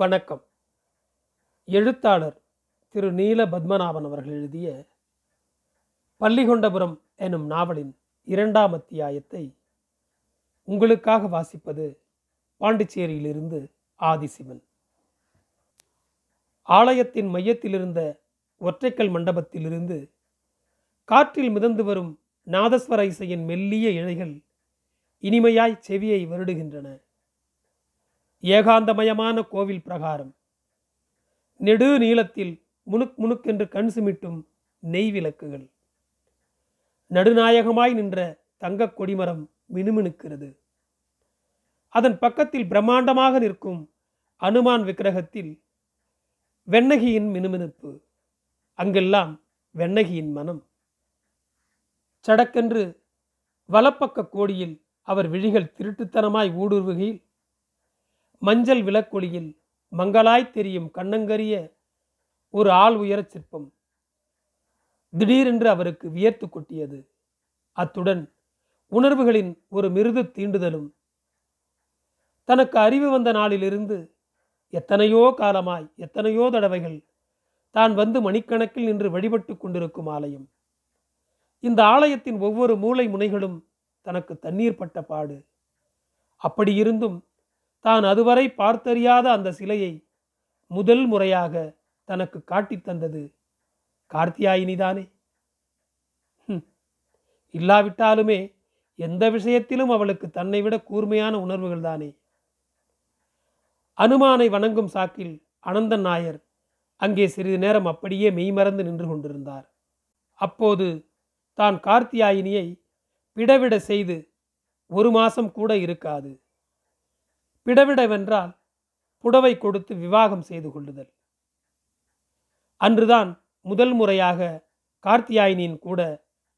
வணக்கம். எழுத்தாளர் திரு நீல பத்மநாபன் அவர்கள் எழுதிய பள்ளிகொண்டபுரம் எனும் நாவலின் 2ஆம் அத்தியாயத்தை உங்களுக்காக வாசிப்பது பாண்டிச்சேரியிலிருந்து ஆதிசிவன். ஆலயத்தின் மையத்திலிருந்த ஒற்றைக்கல் மண்டபத்திலிருந்து காற்றில் மிதந்து வரும் நாதஸ்வர இசையின் மெல்லிய இழைகள் இனிமையாய் செவியை வருடுகின்றன. ஏகாந்தமயமான கோவில் பிரகாரம் நெடு நீளத்தில் முணுக் முணுக்கென்று கண் சிமிட்டும் நெய் விளக்குகள். நடுநாயகமாய் நின்ற தங்கக் கொடிமரம் மினுமினுக்கிறது. அதன் பக்கத்தில் பிரம்மாண்டமாக நிற்கும் அனுமான் விக்கிரகத்தில் வெண்ணகியின் மினுமினுப்பு. அங்கெல்லாம் வெண்ணகியின் மனம். சடக்கென்று வலப்பக்க கோடியில் அவர் விழிகள் திருட்டுத்தனமாய் ஊடுருவுகையில் மஞ்சள் விளக்கொளியில் மங்களாய் தெரியும் கண்ணங்கரிய ஒரு ஆள் உயர சிற்பம் திடீரென்று அவருக்கு வியர்த்து கொட்டியது. அத்துடன் உணர்வுகளின் ஒரு மிருது தீண்டுதலும். தனக்கு அறிவு வந்த நாளிலிருந்து எத்தனையோ காலமாய் எத்தனையோ தடவைகள் தான் வந்து மணிக்கணக்கில் நின்று வழிபட்டு கொண்டிருக்கும் ஆலயம். இந்த ஆலயத்தின் ஒவ்வொரு மூலை முனைகளும் தனக்கு தண்ணீர் பட்ட பாடு. அப்படியிருந்தும் தான் அதுவரை பார்த்தறியாத அந்த சிலையை முதல் முறையாக தனக்கு காட்டித்தந்தது கார்த்தியாயினிதானே. இல்லாவிட்டாலுமே எந்த விஷயத்திலும் அவளுக்கு தன்னை விட கூர்மையான உணர்வுகள் தானே. அனுமானை வணங்கும் சாக்கில் ஆனந்தன் நாயர் அங்கே சிறிது நேரம் அப்படியே மெய்மறந்து நின்று கொண்டிருந்தார். அப்போது தான் கார்த்தியாயினியை பிடவிட செய்து 1 மாதம் கூட இருக்காது. பிடவிடவென்றால் புடவை கொடுத்து விவாகம் செய்து கொள்ளுதல். அன்றுதான் முதல் முறையாக கார்த்தியாயினியின் கூட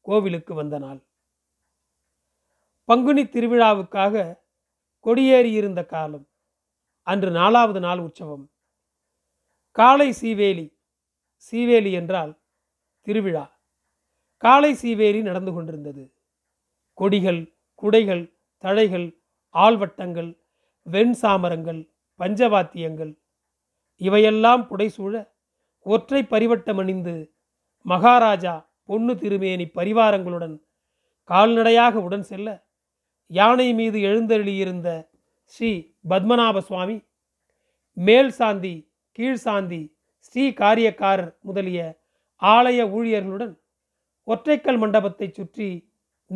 கோவிலுக்கு வந்த நாள். பங்குனி திருவிழாவுக்காக கொடியேறியிருந்த காலம். அன்று 4வது நாள் உற்சவம். காலை சீவேலி. சீவேலி என்றால் திருவிழா. காலை சீவேலி நடந்து கொண்டிருந்தது. கொடிகள், குடைகள், தழைகள், ஆள்வட்டங்கள், வெண் சாமரங்கள், பஞ்சவாத்தியங்கள் இவையெல்லாம் புடைசூழ ஒற்றை பரிவட்டமணிந்து மகாராஜா பொன்னு திருமேனி பரிவாரங்களுடன் கால்நடையாக உடன் செல்ல யானை மீது எழுந்தருளியிருந்த ஸ்ரீ பத்மநாப சுவாமி மேல் சாந்தி, கீழ் சாந்தி, ஸ்ரீ காரியக்காரர் முதலிய ஆலய ஊழியர்களுடன் ஒற்றைக்கல் மண்டபத்தை சுற்றி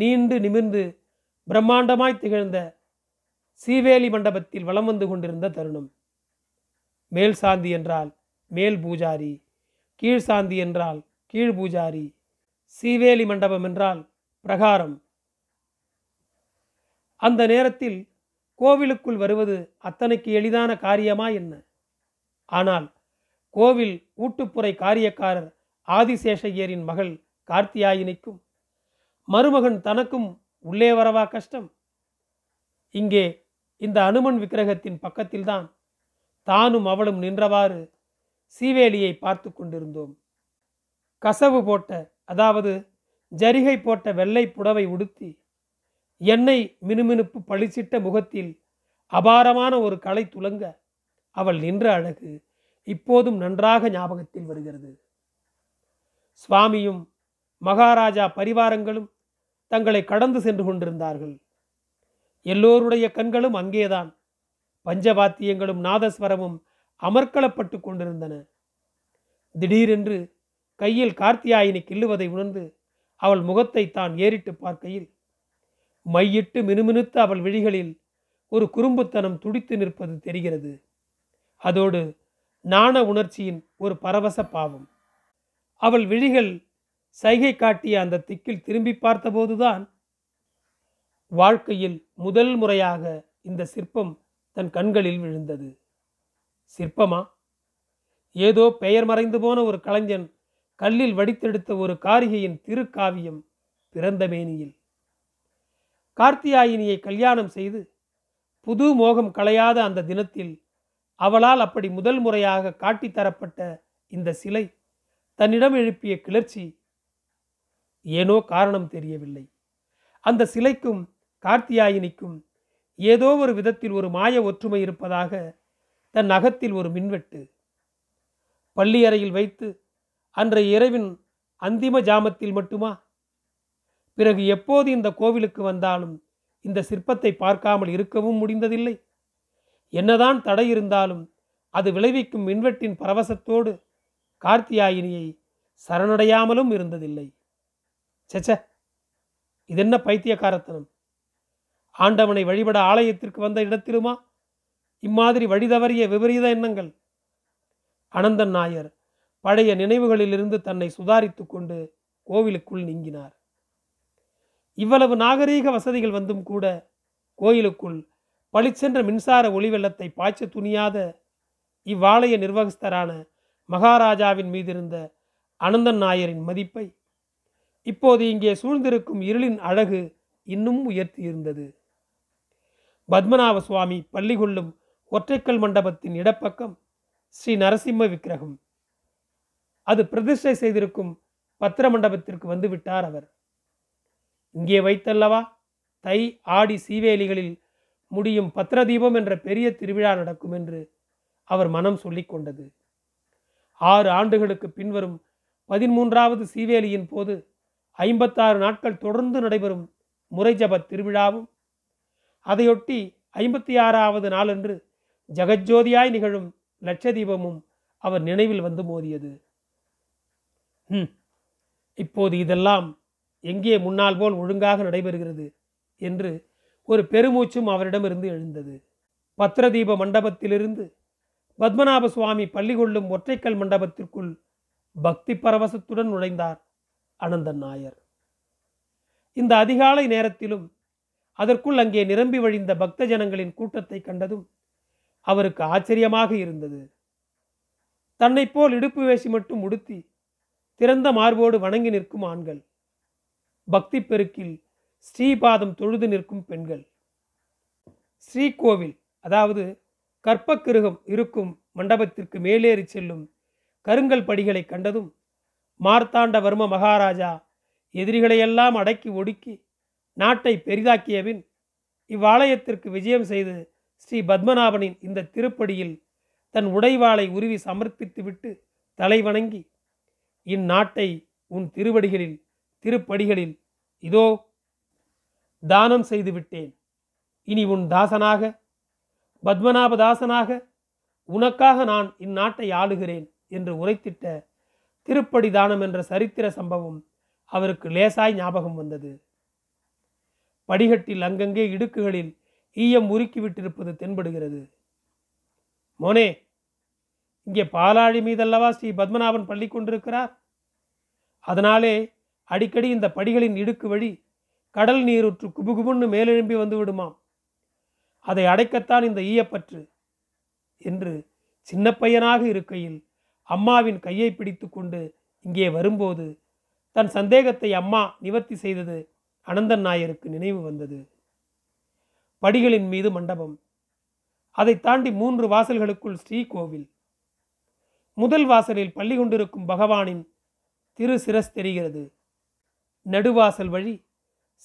நீண்டு நிமிர்ந்து பிரம்மாண்டமாய் திகழ்ந்த சீவேலி மண்டபத்தில் வலம் வந்து கொண்டிருந்த தருணம். மேல் சாந்தி என்றால் மேல் பூஜாரி, கீழ் சாந்தி என்றால் கீழ் பூஜாரி, சீவேலி மண்டபம் என்றால் பிரகாரம். அந்த நேரத்தில் கோவிலுக்குள் வருவது அத்தனைக்கு எளிதான காரியமா என்ன? ஆனால் கோவில் ஊட்டுப்புறை காரியக்காரர் ஆதிசேஷையரின் மகள் கார்த்தியாயினிக்கும் மருமகன் தனக்கும் உள்ளே வரவா கஷ்டம்? இங்கே இந்த அனுமன் விக்கிரகத்தின் பக்கத்தில்தான் தானும் அவளும் நின்றவாறு சீவேலியை பார்த்து கொண்டிருந்தோம். கசவு போட்ட, அதாவது ஜரிகை போட்ட வெள்ளை புடவை உடுத்தி எண்ணெய் மினுமினுப்பு பளிச்சிட்ட முகத்தில் அபாரமான ஒரு கலை துலங்க அவள் நின்ற அழகு இப்போதும் நன்றாக ஞாபகத்தில் வருகிறது. சுவாமியும் மகாராஜா பரிவாரங்களும் தங்களை கடந்து சென்று கொண்டிருந்தார்கள். எல்லோருடைய கண்களும் அங்கேதான். பஞ்சவாத்தியங்களும் நாதஸ்வரமும் அமர்க்களப்பட்டு கொண்டிருந்தன. திடீரென்று கையில் கார்த்தியாயினி கிள்ளுவதை உணர்ந்து அவள் முகத்தை தான் ஏறிட்டு பார்க்கையில் மையிட்டு மினுமினுத்து அவள் விழிகளில் ஒரு குறும்புத்தனம் துடித்து நிற்பது தெரிகிறது. அதோடு நாண உணர்ச்சியின் ஒரு பரவச பாவம். அவள் விழிகள் சைகை காட்டிய அந்த திக்கில் திரும்பி பார்த்தபோதுதான் வாழ்க்கையில் முதல் முறையாக இந்த சிற்பம் தன் கண்களில் விழுந்தது. சிற்பமா? ஏதோ பெயர் மறைந்து போன ஒரு கலைஞன் கல்லில் வடித்தெடுத்த ஒரு காரிகையின் திருக்காவியம் பிறந்த மேனியில். கார்த்தியாயினியை கல்யாணம் செய்து புது மோகம் களையாத அந்த தினத்தில் அவளால் அப்படி முதல் முறையாக காட்டித்தரப்பட்ட இந்த சிலை தன்னிடம் எழுப்பிய கிளர்ச்சி ஏனோ காரணம் தெரியவில்லை. அந்த சிலைக்கும் கார்த்தியாயினிக்கும் ஏதோ ஒரு விதத்தில் ஒரு மாய ஒற்றுமை இருப்பதாக தன் நகத்தில் ஒரு மின்வெட்டு. பள்ளியறையில் வைத்து அன்றைய இரவின் அந்திம ஜாமத்தில் மட்டுமா? பிறகு எப்போது இந்த கோவிலுக்கு வந்தாலும் இந்த சிற்பத்தை பார்க்காமல் இருக்கவும் முடிந்ததில்லை. என்னதான் தடை இருந்தாலும் அது விளைவிக்கும் மின்வெட்டின் பரவசத்தோடு கார்த்தியாயினியை சரணடையாமலும் இருந்ததில்லை. சச்ச, இதென்ன பைத்தியக்காரத்தனம்! ஆண்டவனை வழிபட ஆலயத்திற்கு வந்த இடத்திலுமா இம்மாதிரி வழிதவறிய விபரீத எண்ணங்கள்? ஆனந்தன் நாயர் பழைய நினைவுகளிலிருந்து தன்னை சுதாரித்து கொண்டு கோவிலுக்குள் நீங்கினார். இவ்வளவு நாகரீக வசதிகள் வந்தும் கூட கோயிலுக்குள் பளிச்சென்ற மின்சார ஒளிவெள்ளத்தை பாய்ச்ச துணியாத இவ்வாலய நிர்வாகஸ்தரான மகாராஜாவின் மீதிருந்த ஆனந்தன் நாயரின் மதிப்பை இப்போது இங்கே சூழ்ந்திருக்கும் இருளின் அழகு இன்னும் உயர்த்தியிருந்தது. பத்மநாப சுவாமி பள்ளி கொள்ளும் ஒற்றைக்கல் மண்டபத்தின் இடப்பக்கம் ஸ்ரீ நரசிம்ம விக்கிரகம். அது பிரதிஷ்டை செய்திருக்கும் பத்திர மண்டபத்திற்கு வந்துவிட்டார் அவர். இங்கே வைத்தல்லவா தை ஆடி சீவேலிகளில் முடியும் பத்திரதீபம் என்ற பெரிய திருவிழா நடக்கும் என்று அவர் மனம் சொல்லிக் கொண்டது. 6 ஆண்டுகளுக்கு பின்வரும் 13வது சீவேலியின் போது 56 நாட்கள் தொடர்ந்து நடைபெறும் முறைஜப திருவிழாவும், அதையொட்டி 56வது நாளன்று ஜெகஜோதியாய் நிகழும் லட்சதீபமும் அவர் நினைவில் வந்து மோதியது. இப்போது இதெல்லாம் எங்கே முன்னால் போல் ஒழுங்காக நடைபெறுகிறது என்று ஒரு பெருமூச்சும் அவரிடமிருந்து எழுந்தது. பத்திரதீப மண்டபத்திலிருந்து பத்மநாப சுவாமி பள்ளி கொள்ளும் ஒற்றைக்கல் மண்டபத்திற்குள் பக்தி பரவசத்துடன் நுழைந்தார் ஆனந்தன் நாயர். இந்த அதிகாலை நேரத்திலும் அதற்குள் அங்கே நிரம்பி வழிந்த பக்த ஜனங்களின் கூட்டத்தை கண்டதும் அவருக்கு ஆச்சரியமாக இருந்தது. தன்னை போல் இடுப்பு வேசி மட்டும் உடுத்தி திறந்த மார்போடு வணங்கி நிற்கும் ஆண்கள், பக்தி பெருக்கில் ஸ்ரீபாதம் தொழுது நிற்கும் பெண்கள், ஸ்ரீகோவில் அதாவது கற்பக்கிருகம் இருக்கும் மண்டபத்திற்கு மேலேறி செல்லும் கருங்கல் படிகளை கண்டதும் மார்த்தாண்டவர்ம மகாராஜா எதிரிகளையெல்லாம் அடக்கி ஒடுக்கி நாட்டை பெரிதாக்கியபின் இவ்வாலயத்திற்கு விஜயம் செய்து ஸ்ரீ பத்மநாபனின் இந்த திருப்படியில் தன் உடைவாளை உருவி சமர்ப்பித்துவிட்டு தலைவணங்கி, இந்நாட்டை உன் திருப்படிகளில் இதோ தானம் செய்துவிட்டேன், இனி உன் தாசனாக பத்மநாபதாசனாக உனக்காக நான் இந்நாட்டை ஆளுகிறேன் என்று உரைத்திட்ட திருப்படி தானம் என்ற சரித்திர சம்பவம் அவருக்கு லேசாய் ஞாபகம் வந்தது. படிகட்டில் அங்கங்கே இடுக்குகளில் ஈயம் உருக்கிவிட்டிருப்பது தென்படுகிறது. மோனே, இங்கே பாலாழி மீதல்லவா ஸ்ரீ பத்மநாபன் பள்ளி கொண்டிருக்கிறார். அதனாலே அடிக்கடி இந்த படிகளின் இடுக்கு வழி கடல் நீரூற்று குபுகுபுன்னு மேலெழும்பி வந்து விடுமாம். அதை அடைக்கத்தான் இந்த ஈயப்பற்று என்று சின்ன பையனாக இருக்கையில் அம்மாவின் கையை பிடித்து கொண்டு இங்கே வரும்போது தன் சந்தேகத்தை அம்மா நிவர்த்தி செய்தது ஆனந்தன் நாயருக்கு நினைவு வந்தது. படிகளின் மீது மண்டபம், அதை தாண்டி 3 வாசல்களுக்குள் ஸ்ரீகோவில். முதல் வாசலில் பள்ளி கொண்டிருக்கும் பகவானின் திரு சிரஸ் தெரிகிறது. நடுவாசல் வழி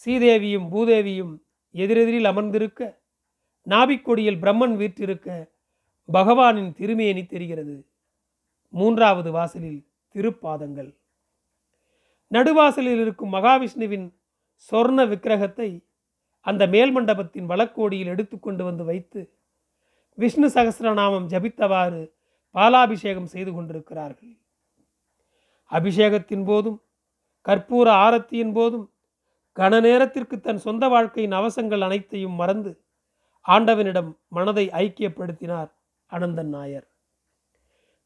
சீதேவியும் பூதேவியும் எதிரெதிரில் அமர்ந்திருக்க, நாபிக்கொடியில் பிரம்மன் வீற்றிருக்க பகவானின் திருமேனி தெரிகிறது. 3வது வாசலில் திருப்பாதங்கள். நடுவாசலில் இருக்கும் மகாவிஷ்ணுவின் சொர்ண விக்கிரகத்தை அந்த மேல் மண்டபத்தின் வலக்கோடியில் எடுத்துக்கொண்டு வந்து வைத்து விஷ்ணு சகஸ்ரநாமம் ஜபித்தவாறு பாலாபிஷேகம் செய்து கொண்டிருக்கிறார்கள். அபிஷேகத்தின் போதும் கற்பூர ஆரத்தியின் போதும் கன நேரத்திற்கு தன் சொந்த வாழ்க்கையின் அவசங்கள் அனைத்தையும் மறந்து ஆண்டவனிடம் மனதை ஐக்கியப்படுத்தினார் ஆனந்தன் நாயர்.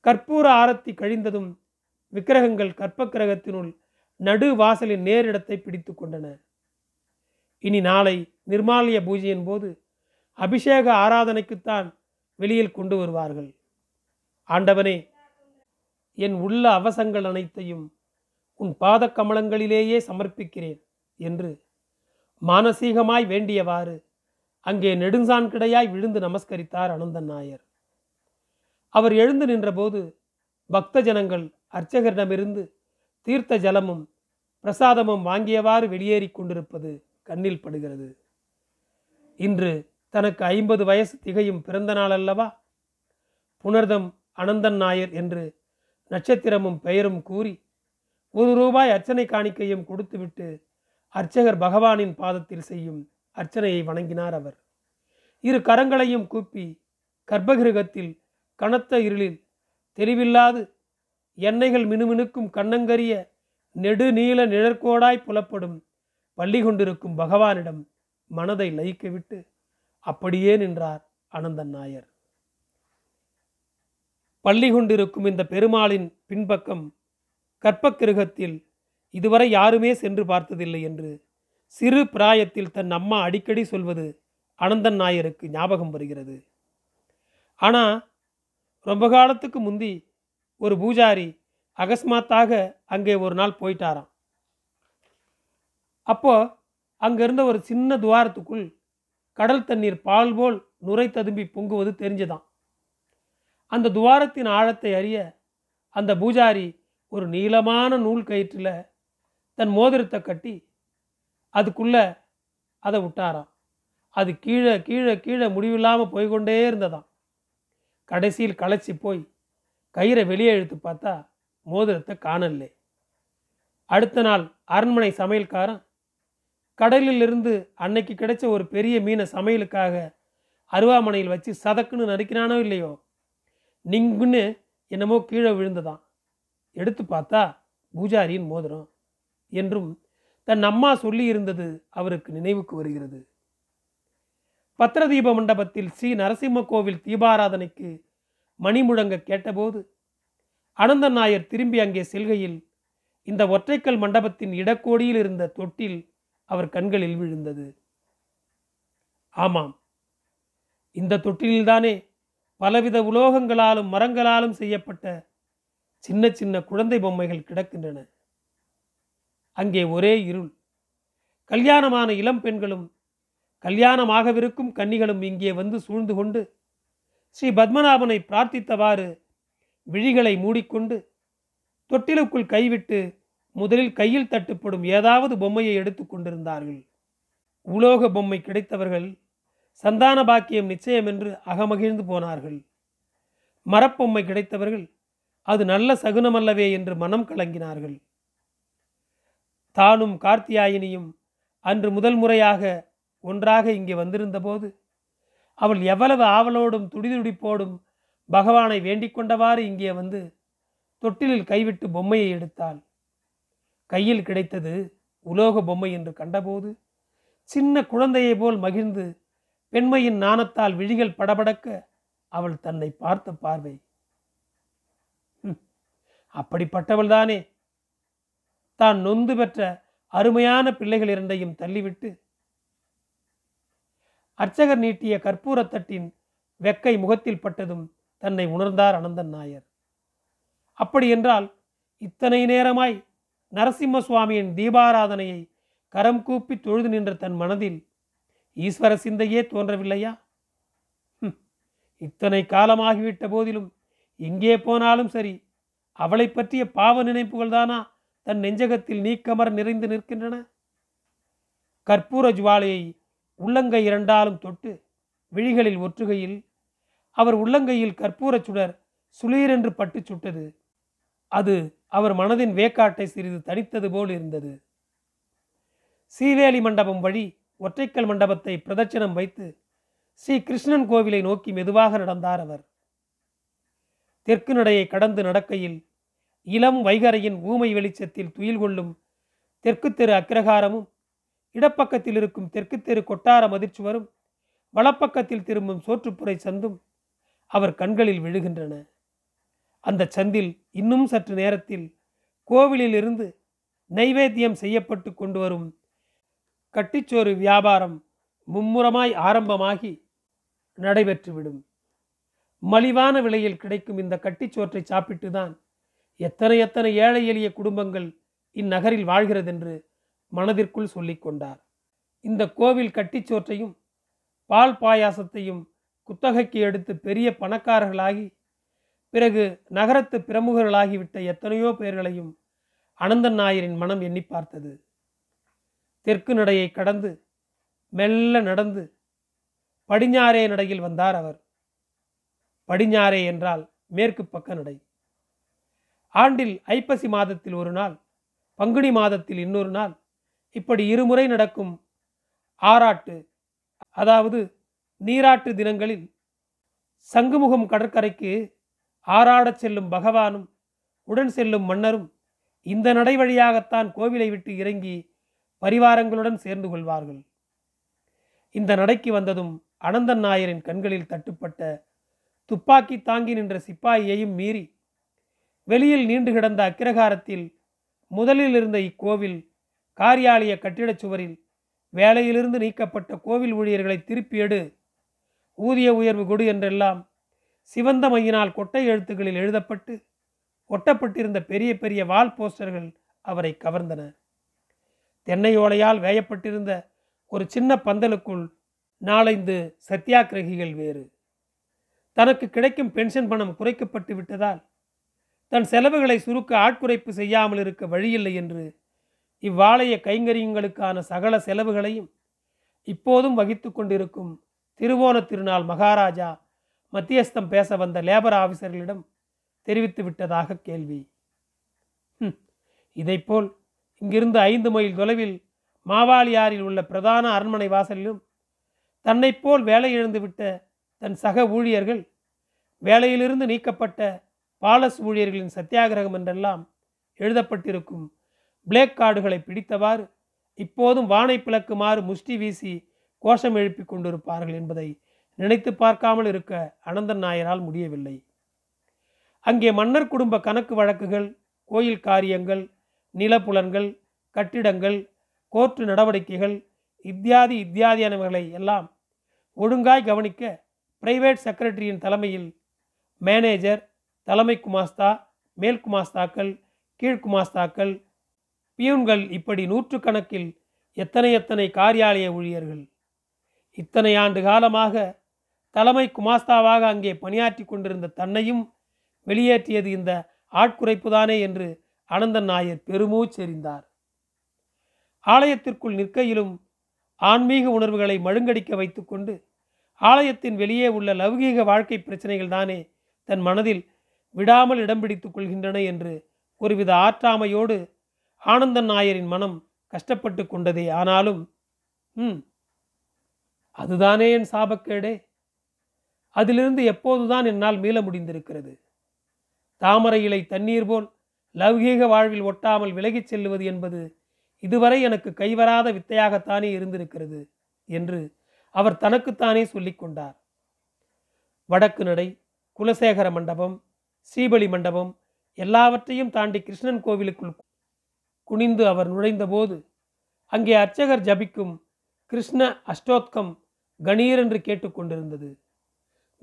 கற்பூர ஆரத்தி கழிந்ததும் விக்கிரகங்கள் கற்பக்கிரகத்தினுள் நடு வாசலின் நேரிடத்தை பிடித்து கொண்டன. இனி நாளை நிர்மாலய பூஜையின் போது அபிஷேக ஆராதனைக்குத்தான் வெளியில் கொண்டு வருவார்கள். ஆண்டவனே, என் உள்ள அவசங்கள் அனைத்தையும் உன் பாத கமலங்களிலேயே சமர்ப்பிக்கிறேன் என்று மானசீகமாய் வேண்டியவாறு அங்கே நெடுஞ்சான் கிடையாய் விழுந்து நமஸ்கரித்தார் ஆனந்தன் நாயர். அவர் எழுந்து நின்றபோது பக்த ஜனங்கள் அர்ச்சகரிடமிருந்து தீர்த்த ஜலமும் பிரசாதமும் வாங்கியவாறு வெளியேறி கொண்டிருப்பது கண்ணில் படுகிறது. இன்று தனக்கு 50 வயசு திகையும் பிறந்த நாள் அல்லவா? புனர்தம் ஆனந்தன் நாயர் என்று நட்சத்திரமும் பெயரும் கூறி 1 ரூபாய் அர்ச்சனை காணிக்கையும் கொடுத்துவிட்டு அர்ச்சகர் பகவானின் பாதத்தில் செய்யும் அர்ச்சனையை வணங்கினார். அவர் 2 கரங்களையும் கூப்பி கர்ப்பகிருகத்தில் கனத்த இருளில் தெரிவில்லாது எண்ணெய்கள் மினுமினுக்கும் கண்ணங்கரிய நெடுநீள நிழற்கோடாய் புலப்படும் பள்ளிகொண்டிருக்கும் பகவானிடம் மனதை லயிக்கவிட்டு அப்படியே நின்றார் ஆனந்தன் நாயர். பள்ளிகொண்டிருக்கும் இந்த பெருமாளின் பின்பக்கம் கற்பக்கிருகத்தில் இதுவரை யாருமே சென்று பார்த்ததில்லை என்று சிறு பிராயத்தில் தன் அம்மா அடிக்கடி சொல்வது ஆனந்தன் நாயருக்கு ஞாபகம் வருகிறது. ஆனால் ரொம்ப காலத்துக்கு முந்தி ஒரு பூஜாரி அகஸ்மாத்தாக அங்கே ஒரு நாள் போயிட்டாராம். அப்போது அங்கே இருந்த ஒரு சின்ன துவாரத்துக்குள் கடல் தண்ணீர் பால் போல் நுரை ததும்பி பொங்குவது தெரிஞ்சுதான். அந்த துவாரத்தின் ஆழத்தை அறிய அந்த பூஜாரி ஒரு நீளமான நூல் கயிற்றில் தன் மோதிரத்தை கட்டி அதுக்குள்ளே அதை விட்டாராம். அது கீழே கீழே கீழே முடிவில்லாமல் போய்கொண்டே இருந்ததாம். கடைசியில் களைச்சி போய் கயிறை வெளியே இழுத்து பார்த்தா மோதிரத்தை காணலே. அடுத்த நாள் அரண்மனை சமையல்காரன் கடலிலிருந்து அன்னைக்கு கிடைச்ச ஒரு பெரிய மீனை சமையலுக்காக அருவாமனையில் வச்சு சதக்குன்னு நறுக்கினானோ இல்லையோ, நீங்குன்னு என்னமோ கீழே விழுந்ததான். எடுத்து பார்த்தா பூஜாரியின் மோதிரம் என்றும் தன் அம்மா சொல்லி இருந்தது அவருக்கு நினைவுக்கு வருகிறது. பத்திரதீப மண்டபத்தில் ஸ்ரீ நரசிம்ம கோவில் தீபாராதனைக்கு மணி முழங்க கேட்டபோது ஆனந்தன் நாயர் திரும்பி அங்கே செல்கையில் இந்த ஒற்றைக்கல் மண்டபத்தின் இடக்கோடியில் இருந்த தொட்டில் அவர் கண்களில் விழுந்தது. ஆமாம், இந்த தொட்டில்தானே பலவித உலோகங்களாலும் மரங்களாலும் செய்யப்பட்ட சின்ன சின்ன குழந்தை பொம்மைகள் கிடக்கின்றன. அங்கே ஒரே இருள். கல்யாணமான இளம் பெண்களும் கல்யாணமாகவிருக்கும் கன்னிகளும் இங்கே வந்து சூழ்ந்து கொண்டு ஸ்ரீ பத்மநாபனை பிரார்த்தித்தவாறு விழிகளை மூடிக்கொண்டு தொட்டிலுக்குள் கைவிட்டு முதலில் கையில் தட்டுப்படும் ஏதாவது பொம்மையை எடுத்து கொண்டிருந்தார்கள். உலோக பொம்மை கிடைத்தவர்கள் சந்தான பாக்கியம் நிச்சயம் என்று அகமகிழ்ந்து போனார்கள். மரப்பொம்மை கிடைத்தவர்கள் அது நல்ல சகுனமல்லவே என்று மனம் கலங்கினார்கள். தானும் கார்த்தியாயினியும் அன்று முதல் முறையாக ஒன்றாக இங்கே வந்திருந்த போது அவள் எவ்வளவு ஆவலோடும் துடிதுடிப்போடும் பகவானை வேண்டிக் கொண்டவாறு இங்கே வந்து தொட்டிலில் கைவிட்டு பொம்மையை எடுத்தாள். கையில் கிடைத்தது உலோக பொம்மை என்று கண்டபோது சின்ன குழந்தையை போல் மகிழ்ந்து பெண்மையின் நாணத்தால் விழிகள் படபடக்க அவள் தன்னை பார்த்த பார்வை. அப்படிப்பட்டவள்தானே தான் நொந்து பெற்ற அருமையான பிள்ளைகள் இரண்டையும் தள்ளிவிட்டு அர்ச்சகர் நீட்டிய கற்பூரத்தட்டின் வெக்கை முகத்தில் பட்டதும் தன்னை உணர்ந்தார் ஆனந்தன் நாயர். அப்படியென்றால் இத்தனை நேரமாய் நரசிம்ம சுவாமியின் தீபாராதனையை கரம் கூப்பி தொழுது நின்ற தன் மனதில் ஈஸ்வர சிந்தையே தோன்றவில்லையா? இத்தனை காலமாகிவிட்ட போதிலும் எங்கே போனாலும் சரி அவளை பற்றிய பாவ நினைப்புகள்தானா தன் நெஞ்சகத்தில் நீக்கமர நிறைந்து நிற்கின்றன? கற்பூர ஜுவாலையை உள்ளங்கை 2ஆலும் தொட்டு விழிகளில் ஒற்றுகையில் அவர் உள்ளங்கையில் கற்பூர சுடர் சுளீரென்று பட்டு சுட்டது. அது அவர் மனதின் வேக்காட்டை சிறிது தணித்தது போல் இருந்தது. சீவேலி மண்டபம் வழி ஒற்றைக்கல் மண்டபத்தை பிரதட்சணம் வைத்து ஸ்ரீ கிருஷ்ணன் கோவிலை நோக்கி மெதுவாக நடந்தார் அவர். தெற்கு நடையை கடந்து நடக்கையில் இளம் வைகரையின் ஊமை வெளிச்சத்தில் துயில் கொள்ளும் தெற்கு தெரு அக்கிரகாரமும் இடப்பக்கத்தில் இருக்கும் தெற்கு தெரு கொட்டார மதிர்ச்சுவரும் வலப்பக்கத்தில் திரும்பும் சோற்றுப்புரை சந்தும் அவர் கண்களில் விழுகின்றன. அந்த சந்தில் இன்னும் சற்று நேரத்தில் கோவிலில் இருந்து நைவேத்தியம் செய்யப்பட்டு கொண்டு வரும் கட்டிச்சோறு வியாபாரம் மும்முரமாய் ஆரம்பமாகி நடைபெற்றுவிடும். மலிவான விலையில் கிடைக்கும் இந்த கட்டிச்சோற்றை சாப்பிட்டு தான் எத்தனை எத்தனை ஏழை எளிய குடும்பங்கள் இந்நகரில் வாழ்கிறதென்று மனதிற்குள் சொல்லிக் கொண்டார். இந்த கோவில் கட்டிச்சோற்றையும் பால் பாயாசத்தையும் குத்தகைக்கு எடுத்து பெரிய பணக்காரர்களாகி பிறகு நகரத்து பிரமுகர்களாகிவிட்ட எத்தனையோ பேர்களையும் ஆனந்தன் நாயரின் மனம் எண்ணி பார்த்தது. தெற்கு நடையை கடந்து மெல்ல நடந்து படிஞ்சாரே நடையில் வந்தார் அவர். படிஞ்சாரே என்றால் மேற்கு பக்க நடை. ஆண்டில் ஐப்பசி மாதத்தில் ஒரு நாள், பங்குனி மாதத்தில் இன்னொரு நாள், இப்படி இருமுறை நடக்கும் ஆறாட்டு, அதாவது நீராட்டு தினங்களில் சங்குமுகம் கடற்கரைக்கு ஆறாடச் செல்லும் பகவானும் உடன் செல்லும் மன்னரும் இந்த நடை வழியாகத்தான் கோவிலை விட்டு இறங்கி பரிவாரங்களுடன் சேர்ந்து கொள்வார்கள். இந்த நடைக்கு வந்ததும் ஆனந்தன் நாயரின் கண்களில் தட்டுப்பட்ட துப்பாக்கி தாங்கி நின்ற சிப்பாயையும் மீறி வெளியில் நீண்டு கிடந்த அக்கிரகாரத்தில் முதலில் இருந்த இக்கோவில் காரியாலய கட்டிடச் சுவரில் வேலையிலிருந்து நீக்கப்பட்ட கோவில் ஊழியர்களை திருப்பி எடு, ஊதிய உயர்வு கொடு என்றெல்லாம் சிவந்த மையினால் கொட்டை எழுத்துக்களில் எழுதப்பட்டு ஒட்டப்பட்டிருந்த பெரிய பெரிய வால் போஸ்டர்கள் அவரை கவர்ந்தன. தென்னையோலையால் வேயப்பட்டிருந்த ஒரு சின்ன பந்தலுக்குள் நாலைந்து சத்தியாகிரகிகள் வேறு. தனக்கு கிடைக்கும் பென்ஷன் பணம் குறைக்கப்பட்டு விட்டதால் தன் செலவுகளை சுருக்க ஆட்குறைப்பு செய்யாமல் இருக்க வழியில்லை என்று இவ்வாலய கைங்கரியங்களுக்கான சகல செலவுகளையும் இப்போதும் வகித்து கொண்டிருக்கும் திருவோண திருநாள் மகாராஜா மத்தியஸ்தம் பேச வந்த லேபர் ஆபீசர்களிடம் தெரிவித்து விட்டதாக கேள்வி. இதைப்போல் இங்கிருந்து 5 மைல் தொலைவில் மாவாளியாரில் உள்ள பிரதான அரண்மனை வாசலிலும் தன்னைப்போல் வேலை இழந்துவிட்ட தன் சக ஊழியர்கள், வேலையிலிருந்து நீக்கப்பட்ட பாலஸ் ஊழியர்களின் சத்தியாகிரகம் என்றெல்லாம் எழுதப்பட்டிருக்கும் பிளேக் கார்டுகளை பிடித்தவாறு இப்போதும் வானை பிளக்குமாறு முஷ்டி வீசி கோஷம் எழுப்பி கொண்டிருப்பார்கள் என்பதை நினைத்து பார்க்காமல் இருக்க ஆனந்தன் நாயரால் முடியவில்லை. அங்கே மன்னர் குடும்ப கணக்கு வழக்குகள், கோயில் காரியங்கள், நிலப்புலன்கள், கட்டிடங்கள், கோர்ட்டு நடவடிக்கைகள் இத்தியாதி இத்தியாதியானவர்களை எல்லாம் ஒழுங்காய் கவனிக்க பிரைவேட் செக்ரட்டரியின் தலைமையில் மேனேஜர், தலைமை குமாஸ்தா, மேல்குமாஸ்தாக்கள், கீழ்குமாஸ்தாக்கள், பியூன்கள் இப்படி 100 கணக்கில் எத்தனை காரியாலய ஊழியர்கள். இத்தனை ஆண்டு காலமாக தலைமை குமாஸ்தாவாக அங்கே பணியாற்றி கொண்டிருந்த தன்னையும் வெளியேற்றியது இந்த ஆட்குறைப்புதானே என்று ஆனந்தன் நாயர் பெருமூச்செறிந்தார். ஆலயத்திற்குள் நிற்கையிலும் ஆன்மீக உணர்வுகளை மழுங்கடிக்க வைத்துக்கொண்டு ஆலயத்தின் வெளியே உள்ள லௌகீக வாழ்க்கை பிரச்சனைகள் தானே தன் மனதில் விடாமல் இடம் பிடித்துக் கொள்கின்றன என்று ஒருவித ஆற்றாமையோடு ஆனந்தன் நாயரின் மனம் கஷ்டப்பட்டு கொண்டதே. ஆனாலும் அதுதானே என் சாபக்கேடே, அதிலிருந்து எப்போதுதான் என்னால் மீள முடிந்திருக்கிறது. தாமரை இலை தண்ணீர் போல் லௌகீக வாழ்வில் ஒட்டாமல் விலகிச் செல்லுவது என்பது இதுவரை எனக்கு கைவராத வித்தையாகத்தானே இருந்திருக்கிறது என்று அவர் தனக்குத்தானே சொல்லிக் கொண்டார். வடக்கு நடை, குலசேகர மண்டபம், ஸ்ரீபலி மண்டபம் எல்லாவற்றையும் தாண்டி கிருஷ்ணன் கோவிலுக்குள் குனிந்து அவர் நுழைந்தபோது அங்கே அர்ச்சகர் ஜபிக்கும் கிருஷ்ண அஷ்டோத்கம் கணீர் என்று கேட்டுக்கொண்டிருந்தது.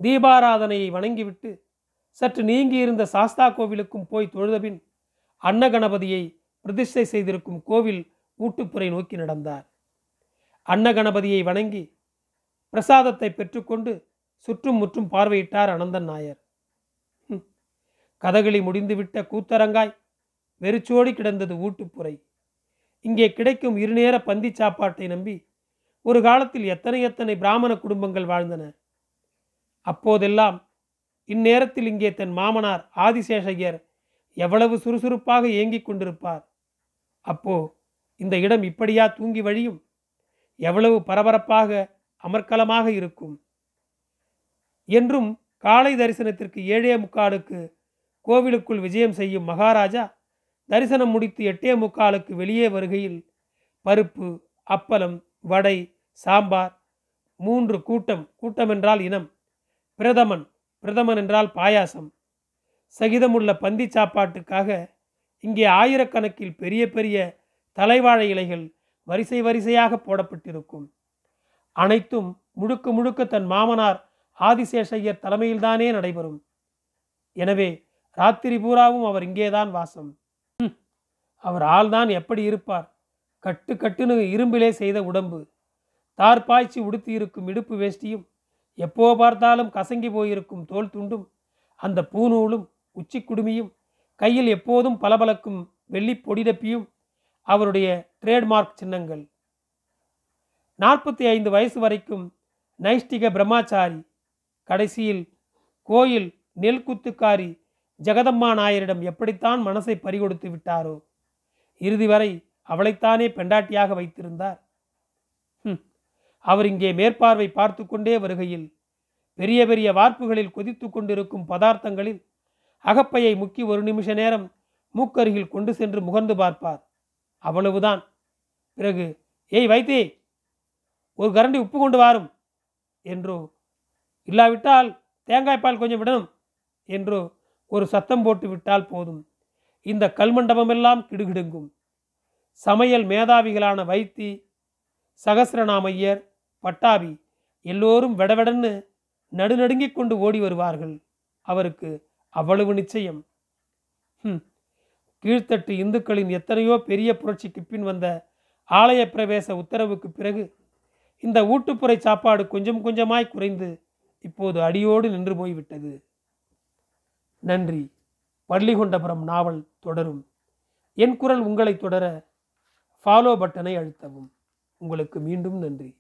தீபாராதனையை வணங்கிவிட்டு சற்று நீங்கியிருந்த சாஸ்தா கோவிலுக்கும் போய் தொழுதபின் அன்னகணபதியை பிரதிஷ்டை செய்திருக்கும் கோவில் ஊட்டுப்புறை நோக்கி நடந்தார். அன்னகணபதியை வணங்கி பிரசாதத்தை பெற்றுக்கொண்டு சுற்றும் முற்றும் பார்வையிட்டார் ஆனந்தன் நாயர். கதகளி முடிந்துவிட்ட கூத்தரங்காய் வெறிச்சோடி கிடந்தது ஊட்டுப்புறை. இங்கே கிடைக்கும் இருநேர பந்தி சாப்பாட்டை நம்பி ஒரு காலத்தில் எத்தனை பிராமண குடும்பங்கள் வாழ்ந்தன. அப்போதெல்லாம் இந்நேரத்தில் இங்கே தன் மாமனார் ஆதிசேஷையர் எவ்வளவு சுறுசுறுப்பாக இயங்கிக் கொண்டிருப்பார். அப்போ இந்த இடம் இப்படியா தூங்கி வழியும், எவ்வளவு பரபரப்பாக அமர்க்கலமாக இருக்கும். என்றும் காலை தரிசனத்திற்கு 7:45 கோவிலுக்குள் விஜயம் செய்யும் மகாராஜா தரிசனம் முடித்து 8:45 வெளியே வருகையில் பருப்பு, அப்பளம், வடை, சாம்பார், 3 கூட்டம் என்றால் இனம், பிரதமன் என்றால் பாயாசம், சகிதமுள்ள பந்தி சாப்பாட்டுக்காக இங்கே ஆயிரக்கணக்கில் பெரிய பெரிய தலைவாழை இலைகள் வரிசை வரிசையாக போடப்பட்டிருக்கும். அனைத்தும் முழுக்க தன் மாமனார் ஆதிசேஷையர் தலைமையில்தானே நடைபெறும். எனவே ராத்திரி பூராவும் அவர் இங்கேதான் வாசம். அவர் ஆள்தான் எப்படி இருப்பார்! கட்டுன்னு இரும்பிலே செய்த உடம்பு, தார்பாய்ச்சி உடுத்தி இருக்கும் இடுப்பு வேஷ்டியும், எப்போ பார்த்தாலும் கசங்கி போயிருக்கும் தோல் துண்டும், அந்த பூநூலும் உச்சி குடுமியும், கையில் எப்போதும் பலபலக்கும் வெள்ளி பொடிடப்பியும் அவருடைய ட்ரேட்மார்க் சின்னங்கள். 45 வயசு வரைக்கும் நைஷ்டிக பிரம்மாச்சாரி, கடைசியில் கோயில் நெல்குத்துக்காரி ஜெகதம்மா நாயரிடம் எப்படித்தான் மனசை பறிகொடுத்து விட்டாரோ! இறுதி வரை அவளைத்தானே பெண்டாட்டியாக வைத்திருந்தார். அவர் இங்கே மேற்பார்வை பார்த்து கொண்டே வருகையில் பெரிய பெரிய வார்ப்புகளில் கொதித்து கொண்டிருக்கும் பதார்த்தங்களில் அகப்பையை முக்கி ஒரு நிமிஷ நேரம் மூக்கருகில் கொண்டு சென்று முகர்ந்து பார்ப்பார். அவ்வளவுதான். பிறகு, ஏய் வைத்தே, ஒரு கரண்டி உப்பு கொண்டு வாரும் என்றோ, இல்லாவிட்டால் தேங்காய்ப்பால் கொஞ்சம் விடணும் என்றோ ஒரு சத்தம் போட்டு விட்டால் போதும், இந்த கல்மண்டபமெல்லாம் கிடுகிடுங்கும். சமையல் மேதாவிகளான வைத்திய சகஸ்ரநாமய்யர், பட்டாபி எல்லோரும் விடவிடன்னு நடுநடுங்கிக் கொண்டு ஓடி வருவார்கள். அவருக்கு அவ்வளவு நிச்சயம். கீழ்த்தட்டு இந்துக்களின் எத்தனையோ பெரிய புரட்சிக்கு பின் வந்த ஆலய பிரவேச உத்தரவுக்கு பிறகு இந்த ஊட்டுப்புறை சாப்பாடு கொஞ்சம் கொஞ்சமாய் குறைந்து இப்போது அடியோடு நின்று போய்விட்டது. நன்றி. பள்ளிகொண்டபுரம் நாவல் தொடரும். என் குரல் உங்களை தொடர ஃபாலோ பட்டனை அழுத்தவும். உங்களுக்கு மீண்டும் நன்றி.